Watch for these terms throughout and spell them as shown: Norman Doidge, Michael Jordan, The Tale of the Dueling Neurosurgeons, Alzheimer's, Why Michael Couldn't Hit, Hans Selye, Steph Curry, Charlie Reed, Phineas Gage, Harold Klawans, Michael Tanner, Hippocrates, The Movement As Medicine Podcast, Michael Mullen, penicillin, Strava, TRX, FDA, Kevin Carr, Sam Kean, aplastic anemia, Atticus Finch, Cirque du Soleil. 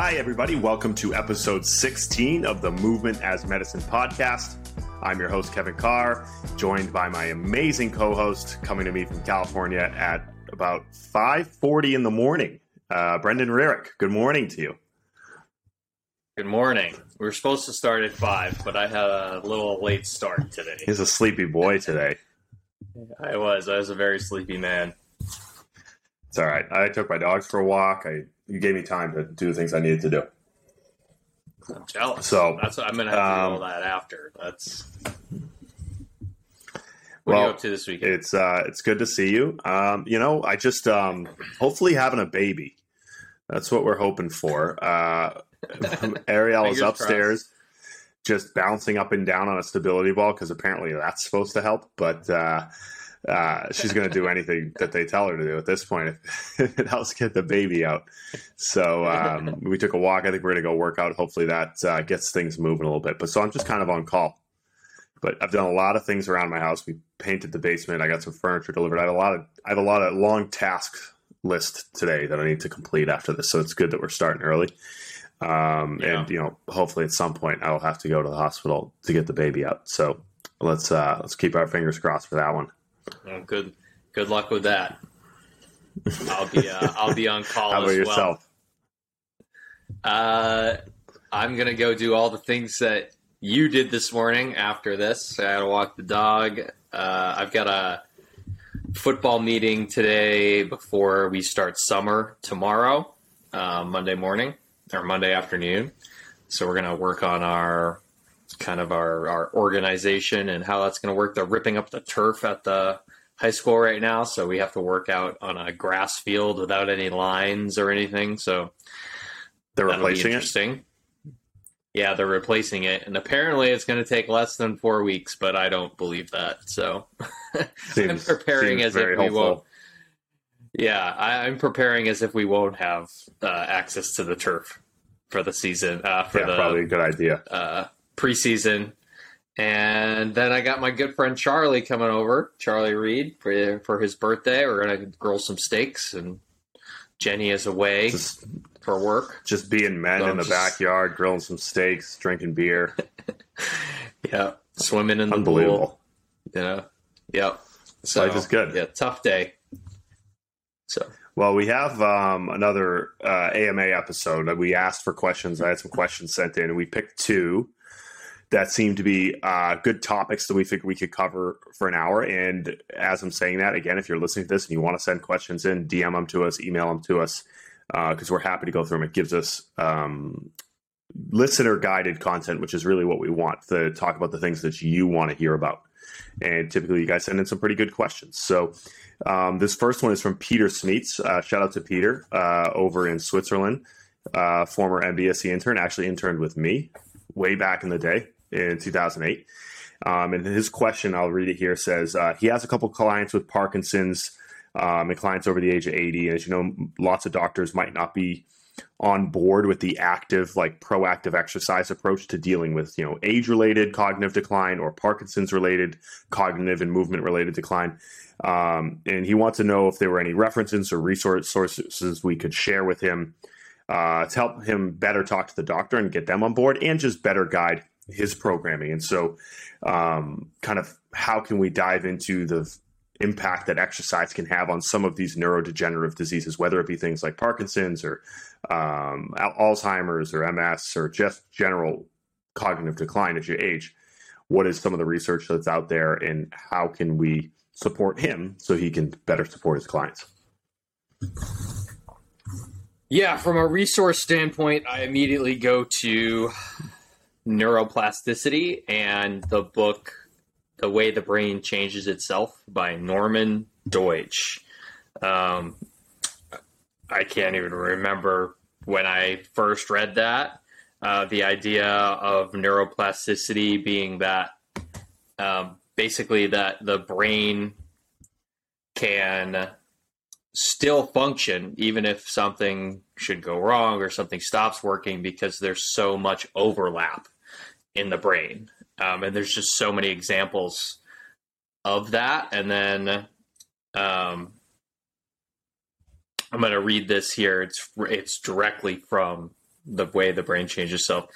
Hi, everybody. Welcome to episode 16 of the Movement as Medicine podcast. I'm your host, Kevin Carr, joined by my amazing co-host coming to me from California at about 5:40 in the morning, Brendon Rearick. Good morning to you. Good morning. We were supposed to start at 5, but I had a little late start today. He's a sleepy boy today. I was a very sleepy man. It's all right. I took my dogs for a walk. You gave me time to do the things I needed to do. I'm jealous. So that's what I'm going to have to do all that after. What are you up to this weekend? It's good to see you. I just hopefully having a baby. That's what we're hoping for. Ariel is upstairs just bouncing up and down on a stability ball because apparently that's supposed to help. But she's going to do anything that they tell her to do at this point if it helps get the baby out. So we took a walk. I think we're going to go work out. Hopefully that gets things moving a little bit. But so I'm just kind of on call. But I've done a lot of things around my house. We painted the basement. I got some furniture delivered. I have a lot of long task list today that I need to complete after this. So it's good that we're starting early. And hopefully at some point I'll have to go to the hospital to get the baby out. So let's keep our fingers crossed for that one. Well, good luck with that. I'll be on call. How about as well. Yourself? I'm gonna go do all the things that you did this morning. After this, I gotta walk the dog. I've got a football meeting today before we start summer tomorrow, Monday morning or Monday afternoon. So we're gonna work on our kind of our organization and how that's going to work. They're ripping up the turf at the high school right now, so we have to work out on a grass field without any lines or anything. So they're replacing it? Yeah, they're replacing it, and apparently it's going to take less than 4 weeks, but I don't believe that. So I'm preparing as if we won't have access to the turf for the season. Probably a good idea. Preseason. And then I got my good friend Charlie coming over, Charlie Reed, for his birthday. We're gonna grill some steaks, and Jenny is away for work. Just being men backyard, grilling some steaks, drinking beer. Yeah, swimming in the pool. Yeah, yep. So life is good. Yeah, tough day. So. Well, we have another AMA episode. We asked for questions. I had some questions sent in, and we picked two that seemed to be good topics that we think we could cover for an hour. And as I'm saying that, again, if you're listening to this and you want to send questions in, DM them to us, email them to us, because we're happy to go through them. It gives us listener-guided content, which is really what we want, to talk about the things that you want to hear about. And typically you guys send in some pretty good questions. So this first one is from Peter Smeets. Shout out to Peter over in Switzerland, former MBSC intern, actually interned with me way back in the day. In 2008. And his question, I'll read it here, says, he has a couple clients with Parkinson's and clients over the age of 80. And as you know, lots of doctors might not be on board with the active, like proactive exercise approach to dealing with, age-related cognitive decline or Parkinson's-related cognitive and movement-related decline. And he wants to know if there were any references or resources we could share with him to help him better talk to the doctor and get them on board and just better guide his programming. And so kind of how can we dive into the impact that exercise can have on some of these neurodegenerative diseases, whether it be things like Parkinson's or Alzheimer's or MS or just general cognitive decline as you age. What is some of the research that's out there, and how can we support him so he can better support his clients? Yeah, from a resource standpoint, I immediately go to neuroplasticity and the book The Way the Brain Changes Itself by Norman Doidge. I can't even remember when I first read that. The idea of neuroplasticity being that basically that the brain can still function even if something should go wrong or something stops working, because there's so much overlap in the brain. And there's just so many examples of that. And then I'm going to read this here. It's directly from the way the brain changes itself.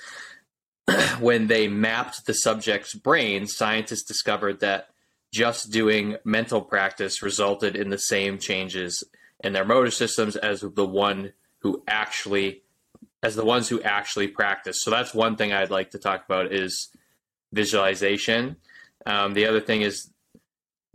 When they mapped the subject's brain, scientists discovered that just doing mental practice resulted in the same changes in their motor systems as the ones who actually practice. So that's one thing I'd like to talk about is visualization. The other thing is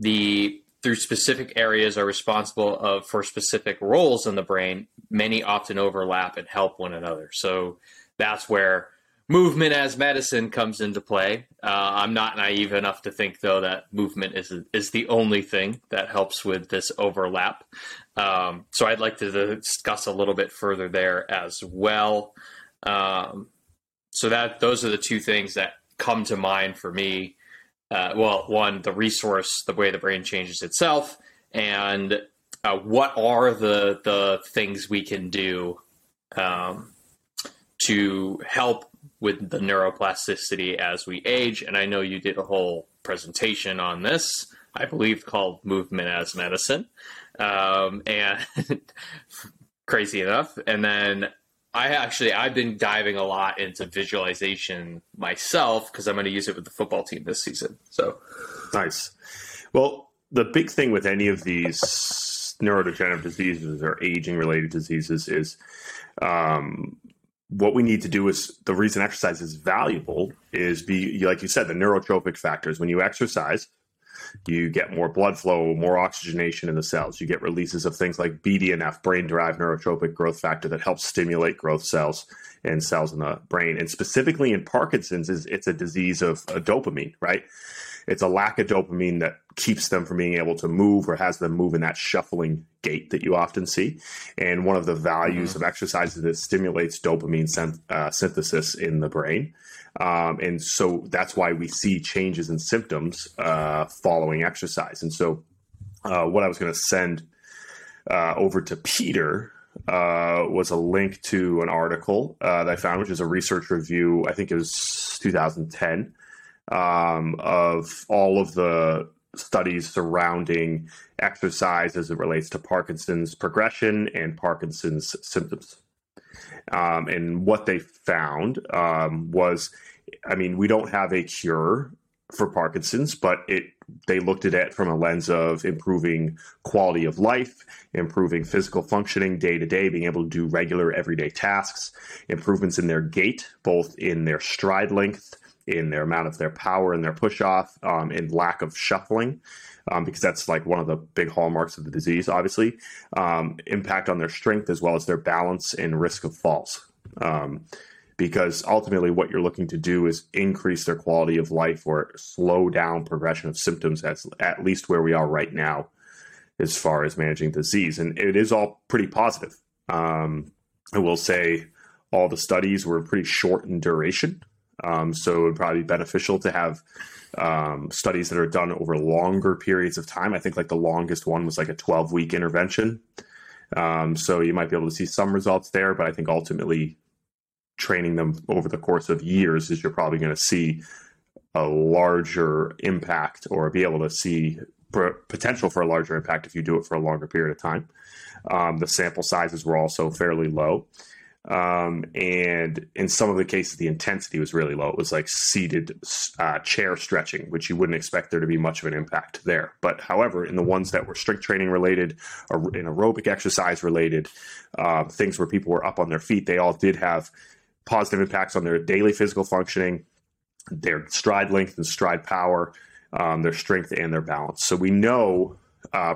through specific areas are responsible for specific roles in the brain, many often overlap and help one another. So that's where movement as medicine comes into play. I'm not naive enough to think, though, that movement is the only thing that helps with this overlap. So I'd like to discuss a little bit further there as well. So those are the two things that come to mind for me. One, the resource, the way the brain changes itself, and what are the things we can do to help with the neuroplasticity as we age. And I know you did a whole presentation on this, I believe called Movement as Medicine, and crazy enough. And then I've been diving a lot into visualization myself because I'm going to use it with the football team this season. So nice. Well, the big thing with any of these neurodegenerative diseases or aging related diseases is what we need to do is, the reason exercise is valuable is, like you said, the neurotrophic factors. When you exercise, you get more blood flow, more oxygenation in the cells. You get releases of things like BDNF, brain-derived neurotropic growth factor, that helps stimulate growth cells and cells in the brain. And specifically in Parkinson's, it's a disease of dopamine, right? It's a lack of dopamine that keeps them from being able to move or has them move in that shuffling gait that you often see. And one of the values of exercise is that it stimulates dopamine synthesis in the brain. And so that's why we see changes in symptoms following exercise. And so what I was going to send over to Peter was a link to an article that I found, which is a research review, I think it was 2010, of all of the studies surrounding exercise as it relates to Parkinson's progression and Parkinson's symptoms. And what they found was, I mean, we don't have a cure for Parkinson's, but they looked at it from a lens of improving quality of life, improving physical functioning day to day, being able to do regular everyday tasks, improvements in their gait, both in their stride length, in their amount of their power and their push off, and lack of shuffling, because that's like one of the big hallmarks of the disease, obviously, impact on their strength, as well as their balance and risk of falls. Because ultimately what you're looking to do is increase their quality of life or slow down progression of symptoms, as at least where we are right now, as far as managing disease. And it is all pretty positive. I will say all the studies were pretty short in duration. So it would probably be beneficial to have studies that are done over longer periods of time. I think like the longest one was like a 12-week intervention. So you might be able to see some results there, but I think ultimately training them over the course of years is, you're probably going to see a larger impact, or be able to see potential for a larger impact if you do it for a longer period of time. The sample sizes were also fairly low. And in some of the cases, the intensity was really low. It was like seated chair stretching, which you wouldn't expect there to be much of an impact there. But however, in the ones that were strength training related or in aerobic exercise related, things where people were up on their feet, they all did have positive impacts on their daily physical functioning, their stride length and stride power, their strength and their balance. So we know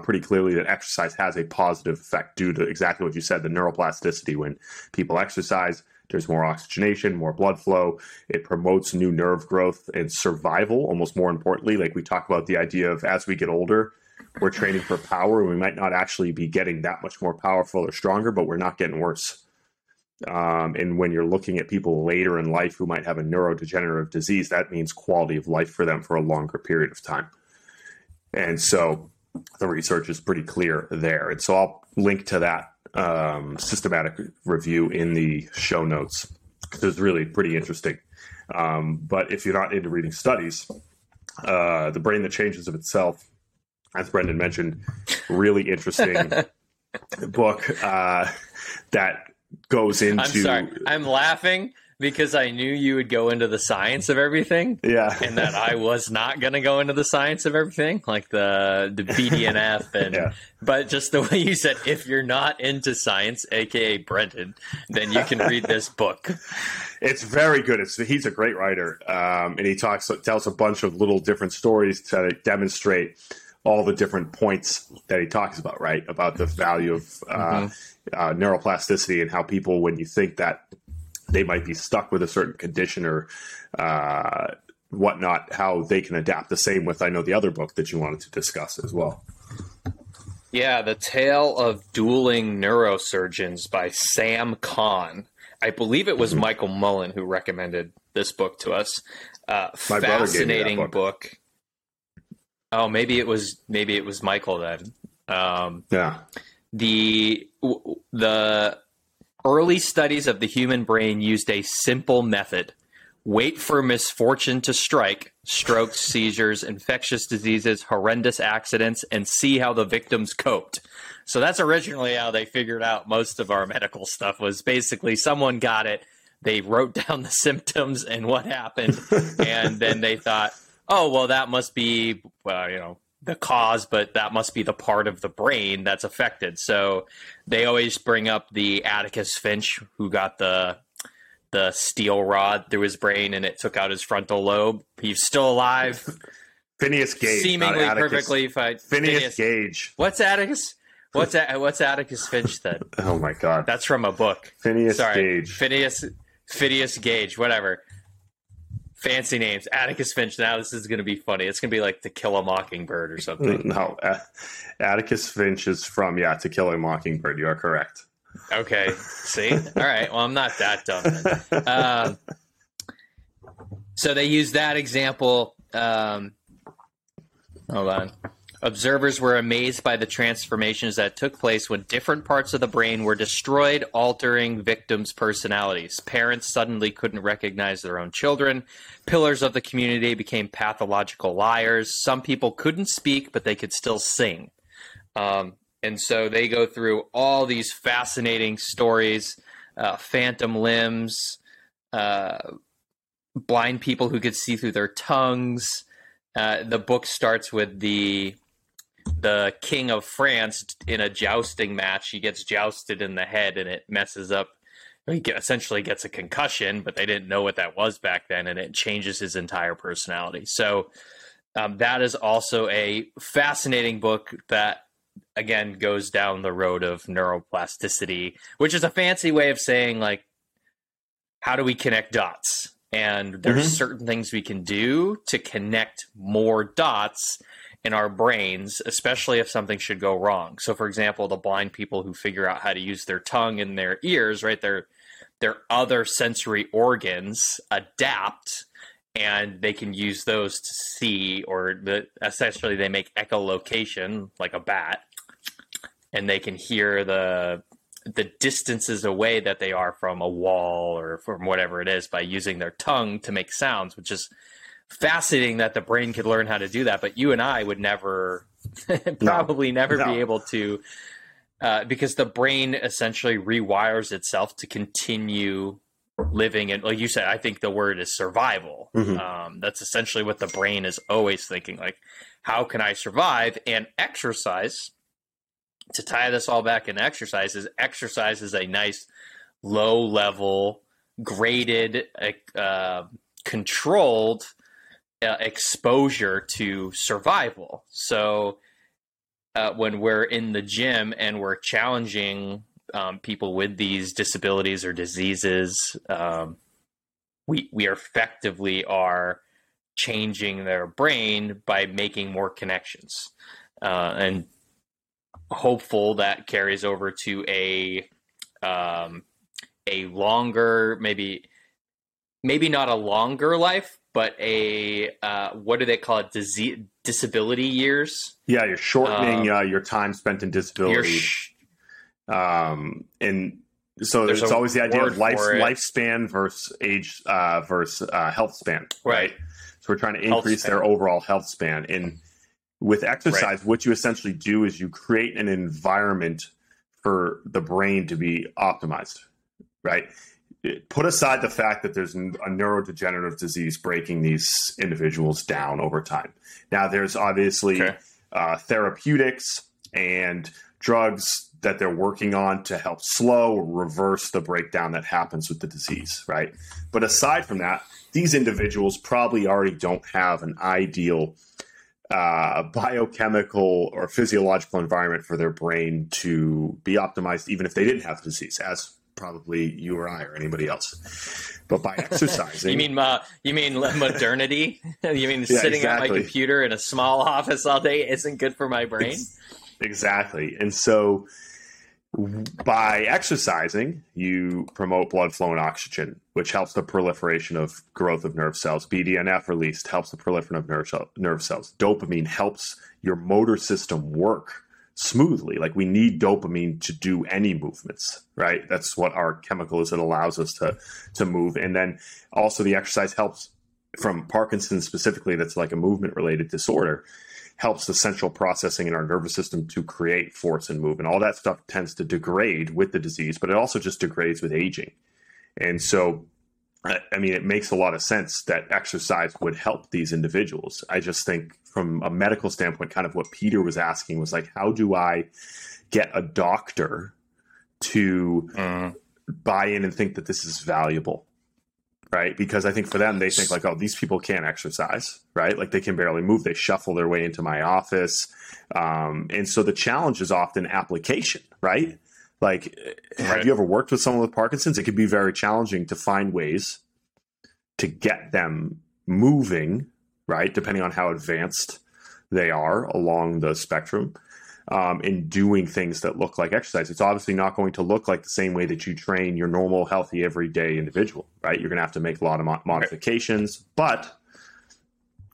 pretty clearly that exercise has a positive effect due to exactly what you said, the neuroplasticity. When people exercise, there's more oxygenation, more blood flow. It promotes new nerve growth and survival, almost more importantly. Like we talk about the idea of, as we get older, we're training for power, and we might not actually be getting that much more powerful or stronger, but we're not getting worse. And when you're looking at people later in life who might have a neurodegenerative disease, that means quality of life for them for a longer period of time. And so the research is pretty clear there. And so I'll link to that systematic review in the show notes. It's really pretty interesting. But if you're not into reading studies, The Brain That Changes Itself, as Brendon mentioned, really interesting book that goes into... I'm sorry. I'm laughing because I knew you would go into the science of everything. Yeah. And that I was not going to go into the science of everything, like the BDNF. And yeah. But just the way you said, if you're not into science, a.k.a. Brendon, then you can read this book. It's very good. He's a great writer. And he tells a bunch of little different stories to demonstrate all the different points that he talks about, right? About the value of neuroplasticity and how people, when you think that they might be stuck with a certain condition or whatnot, how they can adapt. The same with, I know, the other book that you wanted to discuss as well. Yeah, The Tale of Dueling Neurosurgeons by Sam Kean. I believe it was Michael Mullen who recommended this book to us. Fascinating book. Oh, maybe it was Michael then. Yeah. The early studies of the human brain used a simple method: wait for misfortune to strike, strokes, seizures, infectious diseases, horrendous accidents, and see how the victims coped. So that's originally how they figured out most of our medical stuff, was basically someone got it, they wrote down the symptoms and what happened, and then they thought, oh, well, that must be, the cause, but that must be the part of the brain that's affected. So they always bring up the Atticus Finch who got the steel rod through his brain and it took out his frontal lobe. He's still alive. Phineas Gage. Seemingly perfectly fine. Phineas Gage. What's Atticus? What's Atticus Finch then? Oh, my God. That's from a book. Gage. Phineas Gage, whatever. Fancy names. Atticus Finch. Now this is going to be funny. It's going to be like To Kill a Mockingbird or something. No. Atticus Finch is from, To Kill a Mockingbird. You are correct. Okay. See? All right. Well, I'm not that dumb then. So they use that example. Hold on. Observers were amazed by the transformations that took place when different parts of the brain were destroyed, altering victims' personalities. Parents suddenly couldn't recognize their own children. Pillars of the community became pathological liars. Some people couldn't speak, but they could still sing. And so they go through all these fascinating stories, phantom limbs, blind people who could see through their tongues. The book starts with the king of France in a jousting match. He gets jousted in the head and it messes up. He essentially gets a concussion, but they didn't know what that was back then. And it changes his entire personality. So that is also a fascinating book that, again, goes down the road of neuroplasticity, which is a fancy way of saying, like, how do we connect dots? And there's certain things we can do to connect more dots in our brains, especially if something should go wrong. So for example, the blind people who figure out how to use their tongue and their ears, right, their other sensory organs adapt and they can use those to see, or essentially they make echolocation like a bat and they can hear the distances away that they are from a wall or from whatever it is by using their tongue to make sounds, which is fascinating that the brain could learn how to do that, but you and I would never, probably never be able to, because the brain essentially rewires itself to continue living. And like you said, I think the word is survival. That's essentially what the brain is always thinking, like, how can I survive? And exercise, to tie this all back in, exercise is a nice low level graded, controlled exposure to survival. So when we're in the gym and we're challenging people with these disabilities or diseases, we effectively are changing their brain by making more connections, and hopeful that carries over to a longer, maybe not a longer life, but what do they call it? Disability years. Yeah. You're shortening your time spent in disability. And so there's always the idea of lifespan versus age, versus health span. Right. So we're trying to increase their overall health span. And with exercise, what you essentially do is you create an environment for the brain to be optimized. right? Put aside the fact that there's a neurodegenerative disease breaking these individuals down over time. Now, there's obviously therapeutics and drugs that they're working on to help slow or reverse the breakdown that happens with the disease, right? But aside from that, these individuals probably already don't have an ideal biochemical or physiological environment for their brain to be optimized, even if they didn't have the disease, as probably you or I or anybody else. But by exercising, you mean modernity? You mean sitting at my computer in a small office all day isn't good for my brain? Exactly. And so by exercising, you promote blood flow and oxygen, which helps the proliferation of growth of nerve cells. BDNF released helps the proliferation of nerve cells. Dopamine helps your motor system work smoothly. Like, we need dopamine to do any movements, right? That's what our chemical is that allows us to move. And then also the exercise helps, from Parkinson specifically, that's like a movement-related disorder, helps the central processing in our nervous system to create force and move. And all that stuff tends to degrade with the disease, but it also just degrades with aging. And so, I mean, it makes a lot of sense that exercise would help these individuals. I just think from a medical standpoint, kind of what Peter was asking was like, how do I get a doctor to buy in and think that this is valuable? Right? Because I think for them, they think like, oh, these people can't exercise, right? Like, they can barely move. They shuffle their way into my office. And so the challenge is often application, right? Like, have you ever worked with someone with Parkinson's? It could be very challenging to find ways to get them moving, right? Depending on how advanced they are along the spectrum, in doing things that look like exercise. It's obviously not going to look like the same way that you train your normal, healthy, everyday individual, right? You're going to have to make a lot of modifications, but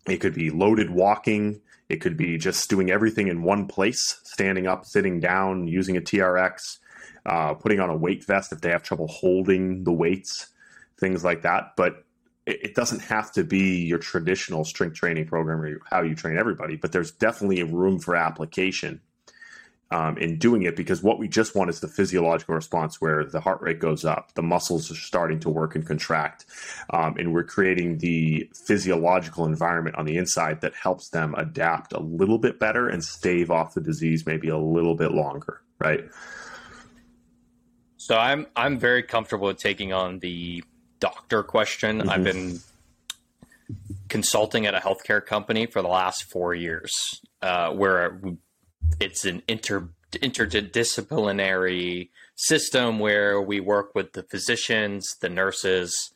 it could be loaded walking. It could be just doing everything in one place, standing up, sitting down, using a TRX, putting on a weight vest if they have trouble holding the weights, things like that. But it doesn't have to be your traditional strength training program or how you train everybody, but there's definitely a room for application in doing it, because what we just want is the physiological response where the heart rate goes up, the muscles are starting to work and contract, and we're creating the physiological environment on the inside that helps them adapt a little bit better and stave off the disease maybe a little bit longer, right? So I'm very comfortable with taking on the doctor question. Mm-hmm. I've been consulting at a healthcare company for the last 4 years, where it's an interdisciplinary system where we work with the physicians, the nurses.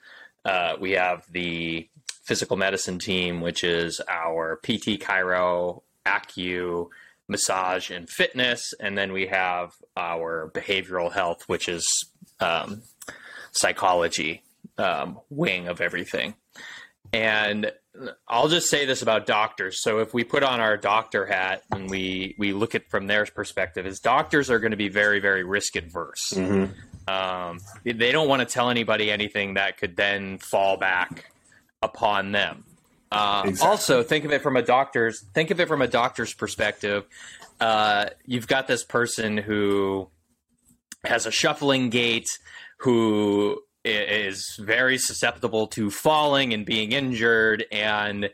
We have the physical medicine team, which is our PT, chiro, acu, massage, and fitness. And then we have our behavioral health, which is psychology wing of everything. And I'll just say this about doctors. So if we put on our doctor hat and we look at from their perspective, is doctors are going to be very, very risk adverse. Mm-hmm. They don't want to tell anybody anything that could then fall back upon them. Exactly. Also, think of it from a doctor's perspective. You've got this person who has a shuffling gait, who is very susceptible to falling and being injured, and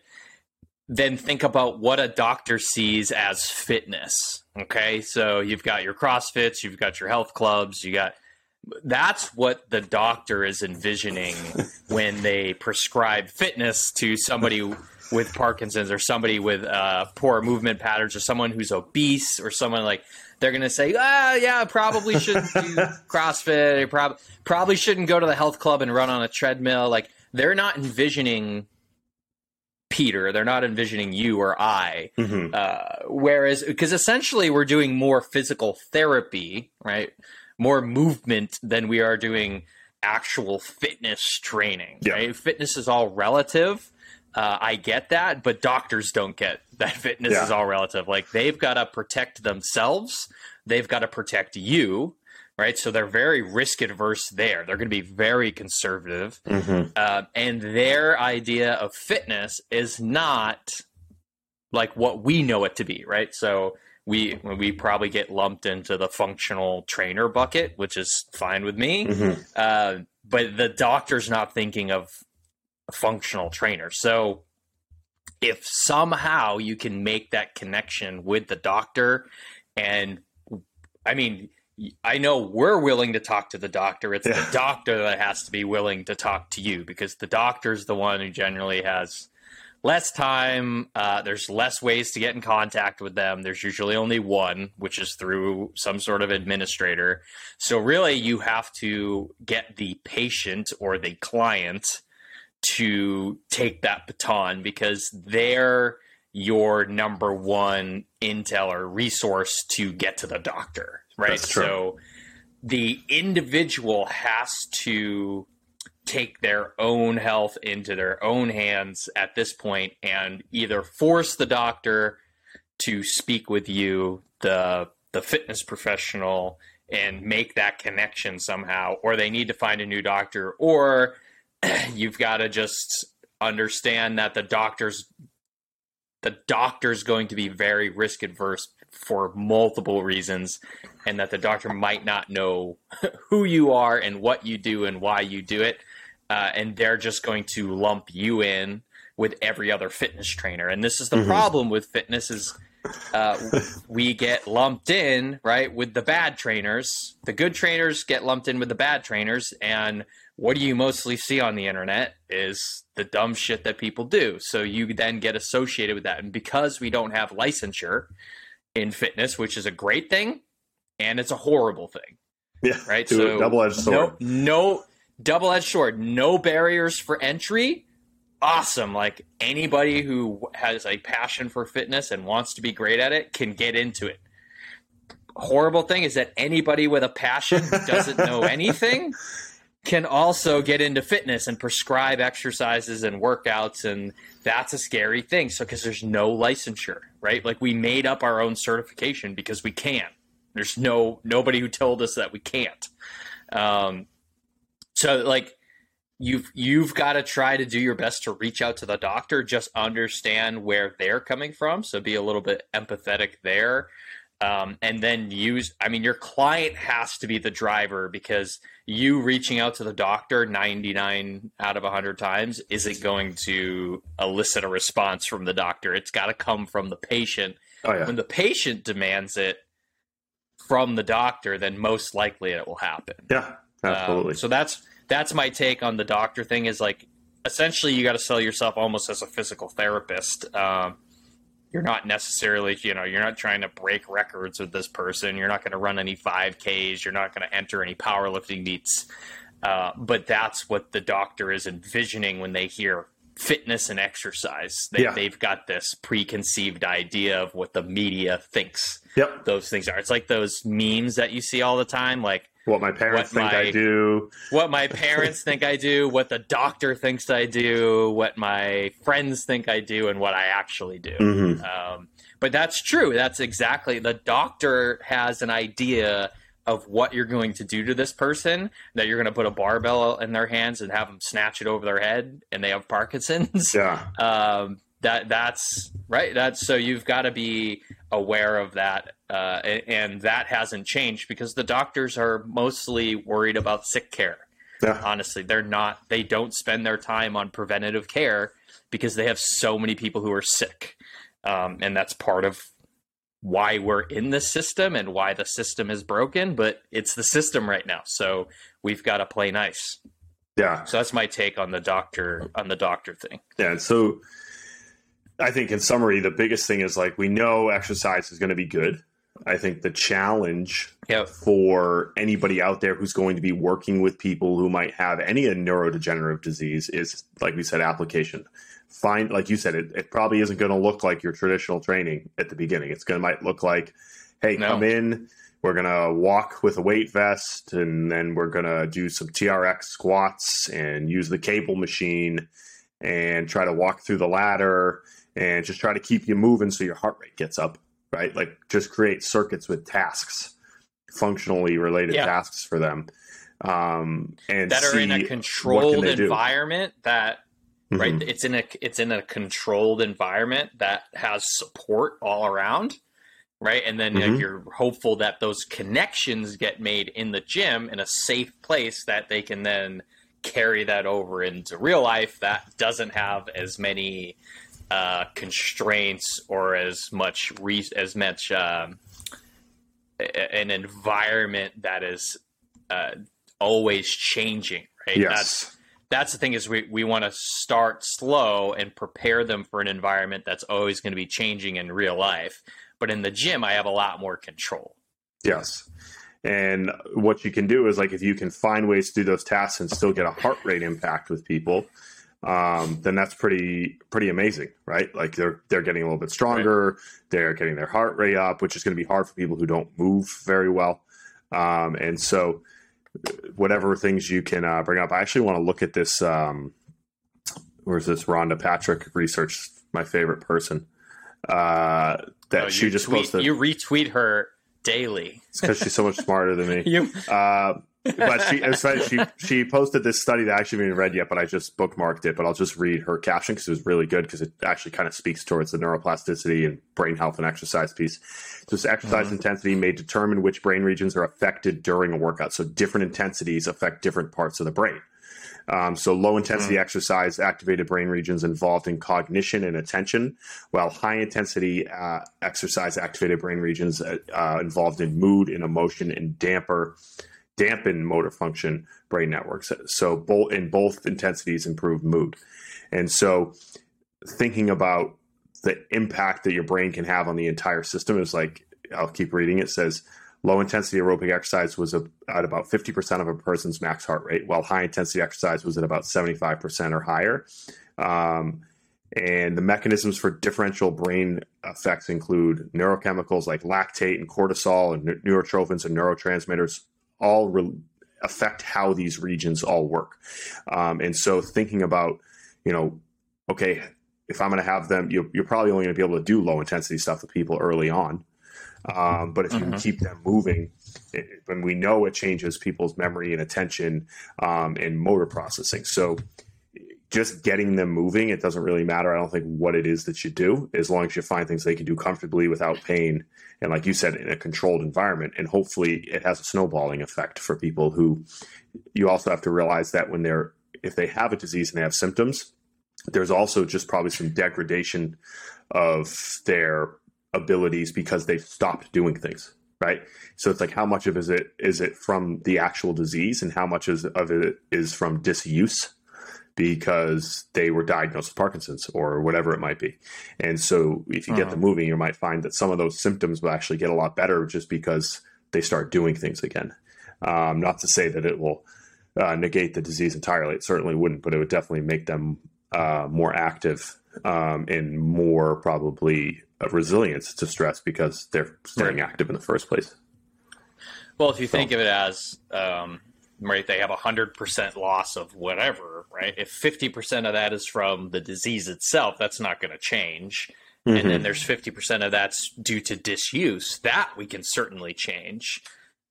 then think about what a doctor sees as fitness. Okay. So you've got your CrossFits, you've got your health clubs, that's what the doctor is envisioning when they prescribe fitness to somebody with Parkinson's, or somebody with poor movement patterns, or someone who's obese, or someone like, they're going to say, yeah, probably shouldn't do CrossFit. Probably shouldn't go to the health club and run on a treadmill. Like, they're not envisioning Peter. They're not envisioning you or I. Mm-hmm. Whereas, because essentially we're doing more physical therapy, right? More movement than we are doing actual fitness training, right? Fitness is all relative. I get that, but doctors don't get that fitness is all relative. Like, they've got to protect themselves. They've got to protect you, right? So they're very risk adverse there. They're going to be very conservative. Mm-hmm. And their idea of fitness is not like what we know it to be, right? So we probably get lumped into the functional trainer bucket, which is fine with me. Mm-hmm. But the doctor's not thinking of a functional trainer. So if somehow you can make that connection with the doctor, and I mean, I know we're willing to talk to the doctor. It's the doctor that has to be willing to talk to you, because the doctor's the one who generally has less time. There's less ways to get in contact with them. There's usually only one, which is through some sort of administrator. So really you have to get the patient or the client to take that baton, because they're your number one intel or resource to get to the doctor, right? That's true. So the individual has to take their own health into their own hands at this point, and either force the doctor to speak with you, the fitness professional, and make that connection somehow, or they need to find a new doctor, or you've got to just understand that the doctor's going to be very risk adverse for multiple reasons, and that the doctor might not know who you are and what you do and why you do it. And they're just going to lump you in with every other fitness trainer. And this is the problem with fitness is we get lumped in, right, with the bad trainers. The good trainers get lumped in with the bad trainers. And what do you mostly see on the internet is the dumb shit that people do. So you then get associated with that. And because we don't have licensure in fitness, which is a great thing, and it's a horrible thing. Yeah. Right. So double-edged sword. No double-edged sword. No barriers for entry. Awesome. Like, anybody who has a passion for fitness and wants to be great at it can get into it. Horrible thing is that anybody with a passion who doesn't know anything can also get into fitness and prescribe exercises and workouts, and that's a scary thing. So, because there's no licensure, right? Like, we made up our own certification because we can. There's nobody who told us that we can't. So, like, you've got to try to do your best to reach out to the doctor. Just understand where they're coming from. So be a little bit empathetic there. And then your client has to be the driver, because you reaching out to the doctor 99 out of 100 times isn't going to elicit a response from the doctor. It's got to come from the patient. Oh, yeah. When the patient demands it from the doctor, then most likely it will happen. Yeah, absolutely. So that's my take on the doctor thing is, like, essentially you got to sell yourself almost as a physical therapist. You're not necessarily, you're not trying to break records with this person. You're not going to run any 5Ks. You're not going to enter any powerlifting meets. But that's what the doctor is envisioning when they hear fitness and exercise. They've got this preconceived idea of what the media thinks those things are. It's like those memes that you see all the time, like, what my parents think I do. What my parents think I do, what the doctor thinks I do, what my friends think I do, and what I actually do. Mm-hmm. But that's true. That's exactly, the doctor has an idea of what you're going to do to this person, that you're going to put a barbell in their hands and have them snatch it over their head, and they have Parkinson's. Yeah. That's right. So you've got to be aware of that. And that hasn't changed, because the doctors are mostly worried about sick care. Yeah. Honestly, they don't spend their time on preventative care, because they have so many people who are sick. And that's part of why we're in this system and why the system is broken, but it's the system right now. So we've got to play nice. Yeah. So that's my take on the doctor thing. Yeah. So I think, in summary, the biggest thing is, like, we know exercise is going to be good. I think the challenge for anybody out there who's going to be working with people who might have any neurodegenerative disease is, like we said, application. Find, like you said, it probably isn't going to look like your traditional training at the beginning. It's going to might look like, hey, come in, we're going to walk with a weight vest, and then we're going to do some TRX squats and use the cable machine and try to walk through the ladder, and just try to keep you moving so your heart rate gets up, right? Like, just create circuits with tasks, functionally related tasks for them. And that are in a controlled environment that, right? It's in a controlled environment that has support all around. right? And then like, you're hopeful that those connections get made in the gym in a safe place that they can then carry that over into real life that doesn't have as many constraints or as much an environment that is always changing, right? Yes. That's the thing is we want to start slow and prepare them for an environment that's always going to be changing in real life. But in the gym, I have a lot more control. Yes. And what you can do is like, if you can find ways to do those tasks and still get a heart rate impact with people, then that's pretty amazing, right? Like they're getting a little bit stronger. Right. They're getting their heart rate up, which is going to be hard for people who don't move very well. And so whatever things you can bring up, I actually want to look at this. Where's this Rhonda Patrick research, my favorite person, she just posted. You retweet her daily. It's because she's so much smarter than me. But she posted this study that I actually haven't read yet, but I just bookmarked it. But I'll just read her caption because it was really good because it actually kind of speaks towards the neuroplasticity and brain health and exercise piece. So this exercise intensity may determine which brain regions are affected during a workout. So different intensities affect different parts of the brain. So low-intensity exercise activated brain regions involved in cognition and attention, while high-intensity exercise activated brain regions involved in mood and emotion and dampen motor function brain networks. So both intensities improve mood. And so thinking about the impact that your brain can have on the entire system is like, I'll keep reading. It says, low-intensity aerobic exercise was at about 50% of a person's max heart rate, while high-intensity exercise was at about 75% or higher. And the mechanisms for differential brain effects include neurochemicals like lactate and cortisol and neurotrophins and neurotransmitters, all affect how these regions all work. And so thinking about, okay, if I'm going to have them, you're probably only going to be able to do low-intensity stuff with people early on. But if you keep them moving, when we know it changes people's memory and attention and motor processing. So just getting them moving, it doesn't really matter, I don't think, what it is that you do, as long as you find things they can do comfortably without pain. And like you said, in a controlled environment. And hopefully it has a snowballing effect for people who, you also have to realize that if they have a disease and they have symptoms, there's also just probably some degradation of their abilities because they've stopped doing things, right? So it's like, how much of is it from the actual disease and how much of it is from disuse because they were diagnosed with Parkinson's or whatever it might be. And so if you get them moving, you might find that some of those symptoms will actually get a lot better just because they start doing things again. Not to say that it will negate the disease entirely. It certainly wouldn't, but it would definitely make them more active and more probably of resilience to stress because they're staying active in the first place. Well, if you think of it as, right, they have 100% loss of whatever, right? If 50% of that is from the disease itself, that's not going to change. Mm-hmm. And then there's 50% of that's due to disuse. That we can certainly change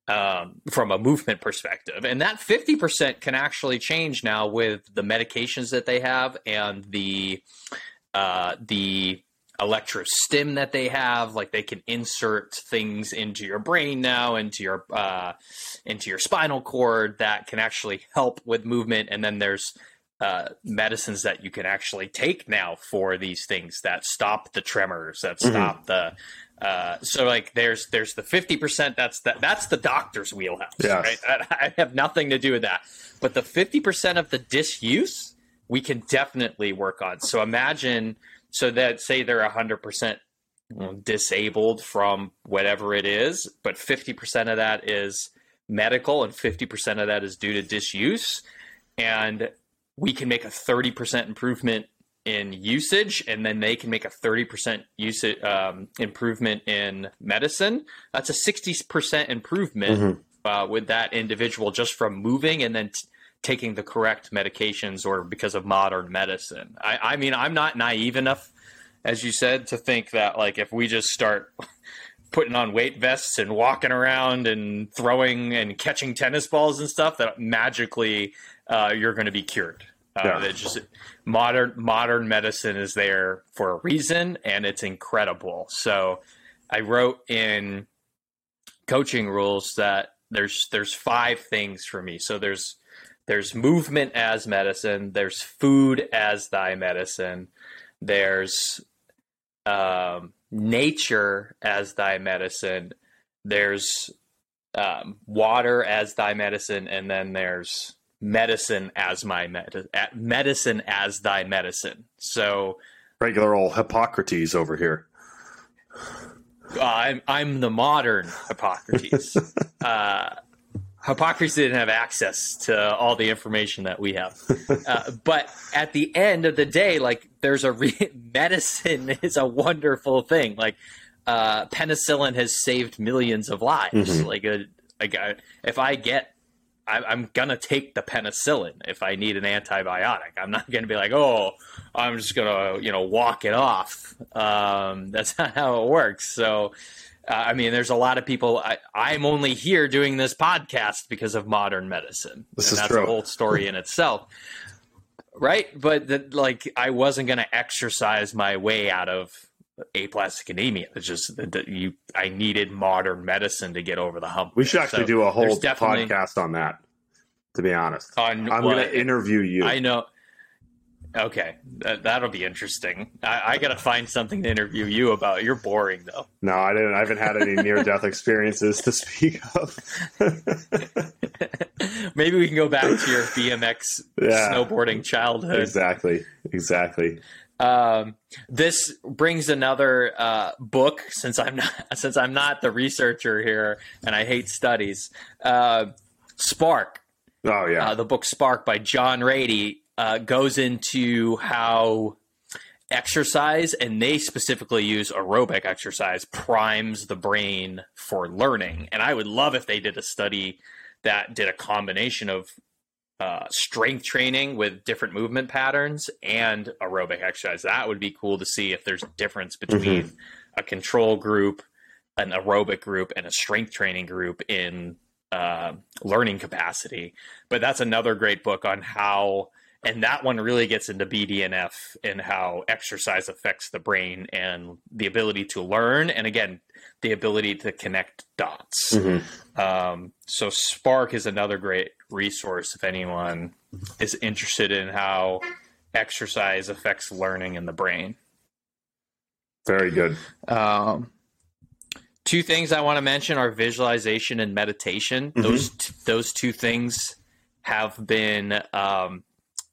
from a movement perspective. And that 50% can actually change now with the medications that they have and the electrostim that they have. Like they can insert things into your brain now, into your spinal cord that can actually help with movement. And then there's medicines that you can actually take now for these things that stop the tremors, that stop the so like there's the 50% that's the doctor's wheelhouse. Yes. Right? I have nothing to do with that, but the 50% of the disuse we can definitely work on. So imagine, so that say they're 100% disabled from whatever it is, but 50% of that is medical and 50% of that is due to disuse. And we can make a 30% improvement in usage, and then they can make a 30% usage improvement in medicine. That's a 60% improvement with that individual just from moving and then taking the correct medications or because of modern medicine. I mean, I'm not naive enough, as you said, to think that like if we just start putting on weight vests and walking around and throwing and catching tennis balls and stuff, that magically you're going to be cured. Just modern medicine is there for a reason, and it's incredible. So I wrote in coaching rules that there's 5 things for me. So there's movement as medicine, there's food as thy medicine, there's nature as thy medicine, there's water as thy medicine, and then there's medicine as my medicine as thy medicine. So regular old Hippocrates over here. I'm the modern Hippocrates. Hippocrates didn't have access to all the information that we have. But at the end of the day, like, there's a medicine is a wonderful thing. Like, penicillin has saved millions of lives. Mm-hmm. I'm going to take the penicillin if I need an antibiotic. I'm not going to be like, oh, I'm just going to, walk it off. That's not how it works. So, there's a lot of people. I'm only here doing this podcast because of modern medicine. That's true. A whole story in itself. Right. But I wasn't going to exercise my way out of aplastic anemia. It's just that I needed modern medicine to get over the hump. We should actually do a whole podcast on that, to be honest. I'm going to interview you. I know. Okay. That'll be interesting. I got to find something to interview you about. You're boring, though. No, I haven't had any near-death experiences to speak of. Maybe we can go back to your BMX snowboarding childhood. Exactly. This brings another book, since I'm not the researcher here and I hate studies. Spark. Oh yeah. The book Spark by John Ratey goes into how exercise, and they specifically use aerobic exercise, primes the brain for learning. And I would love if they did a study that did a combination of strength training with different movement patterns and aerobic exercise. That would be cool to see if there's a difference between a control group, an aerobic group, and a strength training group in learning capacity. But that's another great book on how, and that one really gets into BDNF and how exercise affects the brain and the ability to learn. And again, the ability to connect dots. Mm-hmm. So Spark is another great resource if anyone is interested in how exercise affects learning in the brain. Very good. 2 things I want to mention are visualization and meditation. Mm-hmm. Those 2 things have been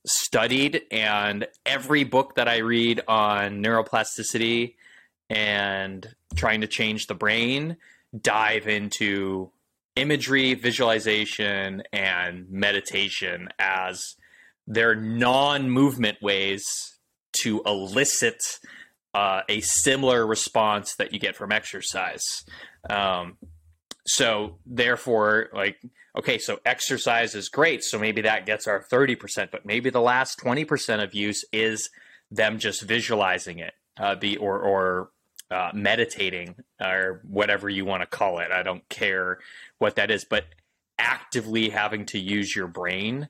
studied, and every book that I read on neuroplasticity and trying to change the brain dive into imagery, visualization, and meditation as their non-movement ways to elicit a similar response that you get from exercise. So therefore, so exercise is great. So maybe that gets our 30%, but maybe the last 20% of use is them just visualizing it, or meditating, or whatever you want to call it. I don't care what that is, but actively having to use your brain,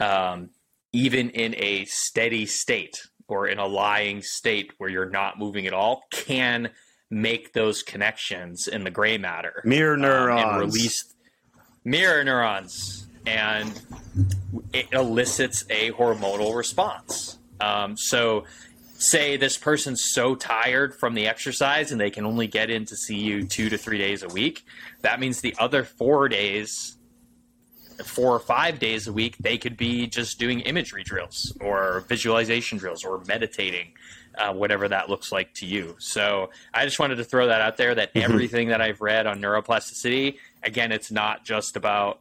even in a steady state or in a lying state where you're not moving at all, can make those connections in the gray matter. Mirror neurons. And release mirror neurons. And it elicits a hormonal response. So say this person's so tired from the exercise and they can only get in to see you 2 to 3 days a week. That means the other 4 or 5 days a week, they could be just doing imagery drills or visualization drills or meditating, whatever that looks like to you. So I just wanted to throw that out there, that everything that I've read on neuroplasticity, again, it's not just about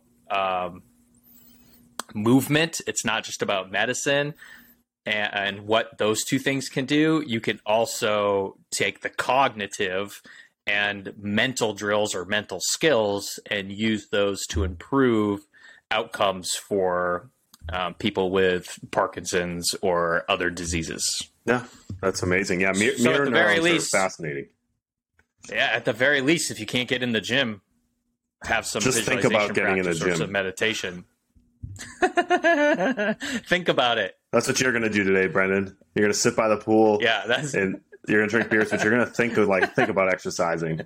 movement. It's not just about medicine. And what those 2 things can do, you can also take the cognitive and mental drills or mental skills and use those to improve outcomes for people with Parkinson's or other diseases. Yeah, that's amazing. Yeah, mirror neurons are fascinating. Yeah, at the very least, if you can't get in the gym, have some visualization practice. Just think about getting in the gym. Or some meditation. Think about it. That's what you're going to do today, Brendon. You're going to sit by the pool. Yeah, that's and You're gonna drink beers, but you're gonna think about exercising.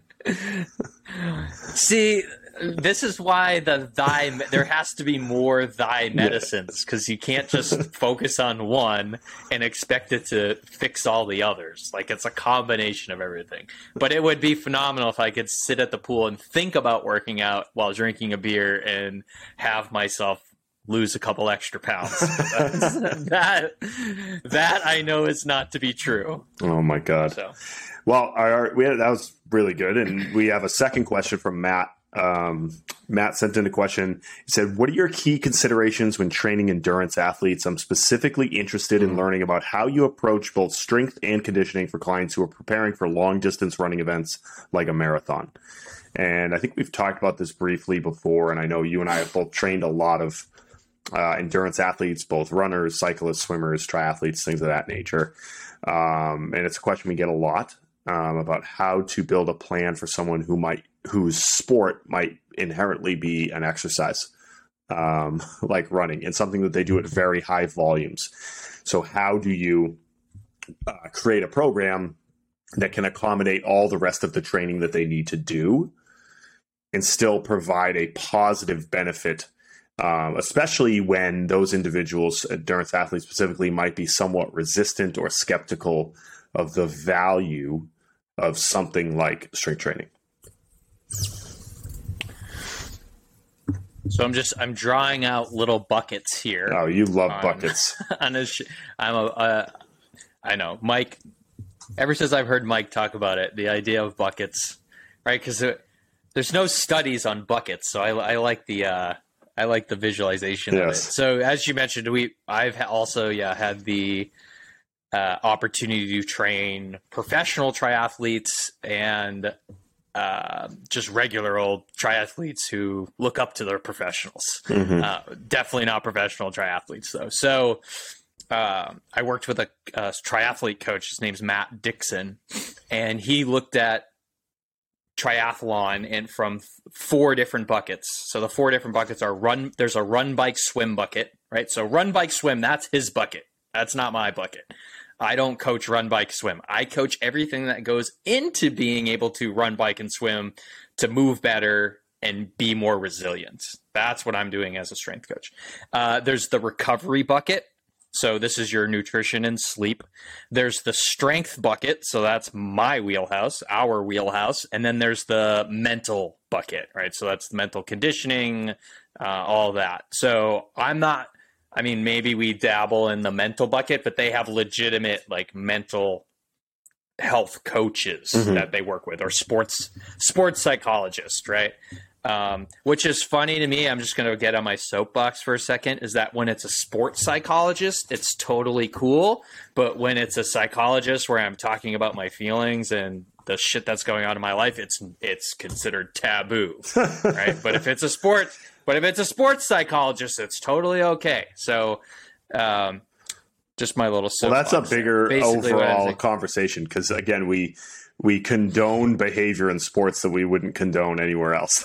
See, this is why there has to be more thy medicines, because you can't just focus on one and expect it to fix all the others. Like, it's a combination of everything. But it would be phenomenal if I could sit at the pool and think about working out while drinking a beer and have myself lose a couple extra pounds. that I know is not to be true. Oh my God. So. Well, that was really good. And we have a second question from Matt. Matt sent in a question. He said, what are your key considerations when training endurance athletes? I'm specifically interested in learning about how you approach both strength and conditioning for clients who are preparing for long distance running events like a marathon. And I think we've talked about this briefly before. And I know you and I have both trained a lot of endurance athletes, both runners, cyclists, swimmers, triathletes, things of that nature. And it's a question we get a lot about how to build a plan for someone whose sport might inherently be an exercise, like running, and something that they do at very high volumes. So how do you create a program that can accommodate all the rest of the training that they need to do and still provide a positive benefit, especially when those individuals, endurance athletes specifically, might be somewhat resistant or skeptical of the value of something like strength training? So I'm drawing out little buckets here. Oh, you love buckets. I know, Mike. Ever since I've heard Mike talk about it, the idea of buckets, right? Because there's no studies on buckets, so I like the visualization of it. So as you mentioned, I've also had the opportunity to train professional triathletes and just regular old triathletes who look up to their professionals. Mm-hmm. Definitely not professional triathletes, though. So I worked with a triathlete coach. His name's Matt Dixon, and he looked at triathlon and from four different buckets. So the four different buckets are there's a run, bike, swim bucket, right? So run, bike, swim, that's his bucket. That's not my bucket. I don't coach run, bike, swim. I coach everything that goes into being able to run, bike, and swim, to move better and be more resilient. That's what I'm doing as a strength coach. There's the recovery bucket. So this is your nutrition and sleep. There's the strength bucket. So that's my wheelhouse, our wheelhouse. And then there's the mental bucket, right? So that's the mental conditioning, all that. So maybe we dabble in the mental bucket, but they have legitimate like mental health coaches that they work with, or sports psychologists, right? Which is funny to me. I'm just going to get on my soapbox for a second, is that when it's a sports psychologist, it's totally cool. But when it's a psychologist where I'm talking about my feelings and the shit that's going on in my life, it's considered taboo, right? But if it's a sports... But if it's a sports psychologist, it's totally okay. So just my little... Well, that's a bigger overall conversation, because, again, we condone behavior in sports that we wouldn't condone anywhere else.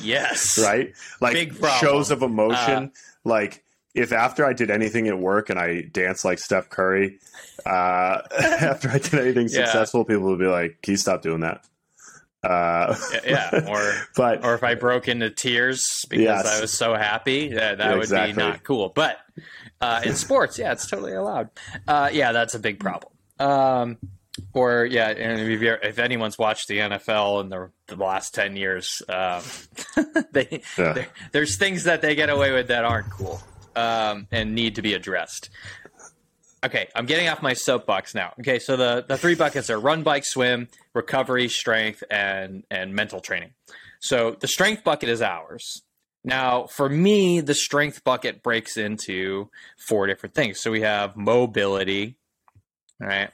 Yes. Right? Like shows of emotion. Like if after I did anything at work and I danced like Steph Curry, after I did anything successful, people would be like, can you stop doing that? Or if I broke into tears because I was so happy, that would be not cool. But in sports, it's totally allowed. That's a big problem. And if anyone's watched the NFL in the last 10 years, there's things that they get away with that aren't cool and need to be addressed. Okay, I'm getting off my soapbox now. Okay, so the three buckets are run, bike, swim, recovery, strength, and mental training. So the strength bucket is ours. Now, for me, the strength bucket breaks into four different things. So we have mobility, all right?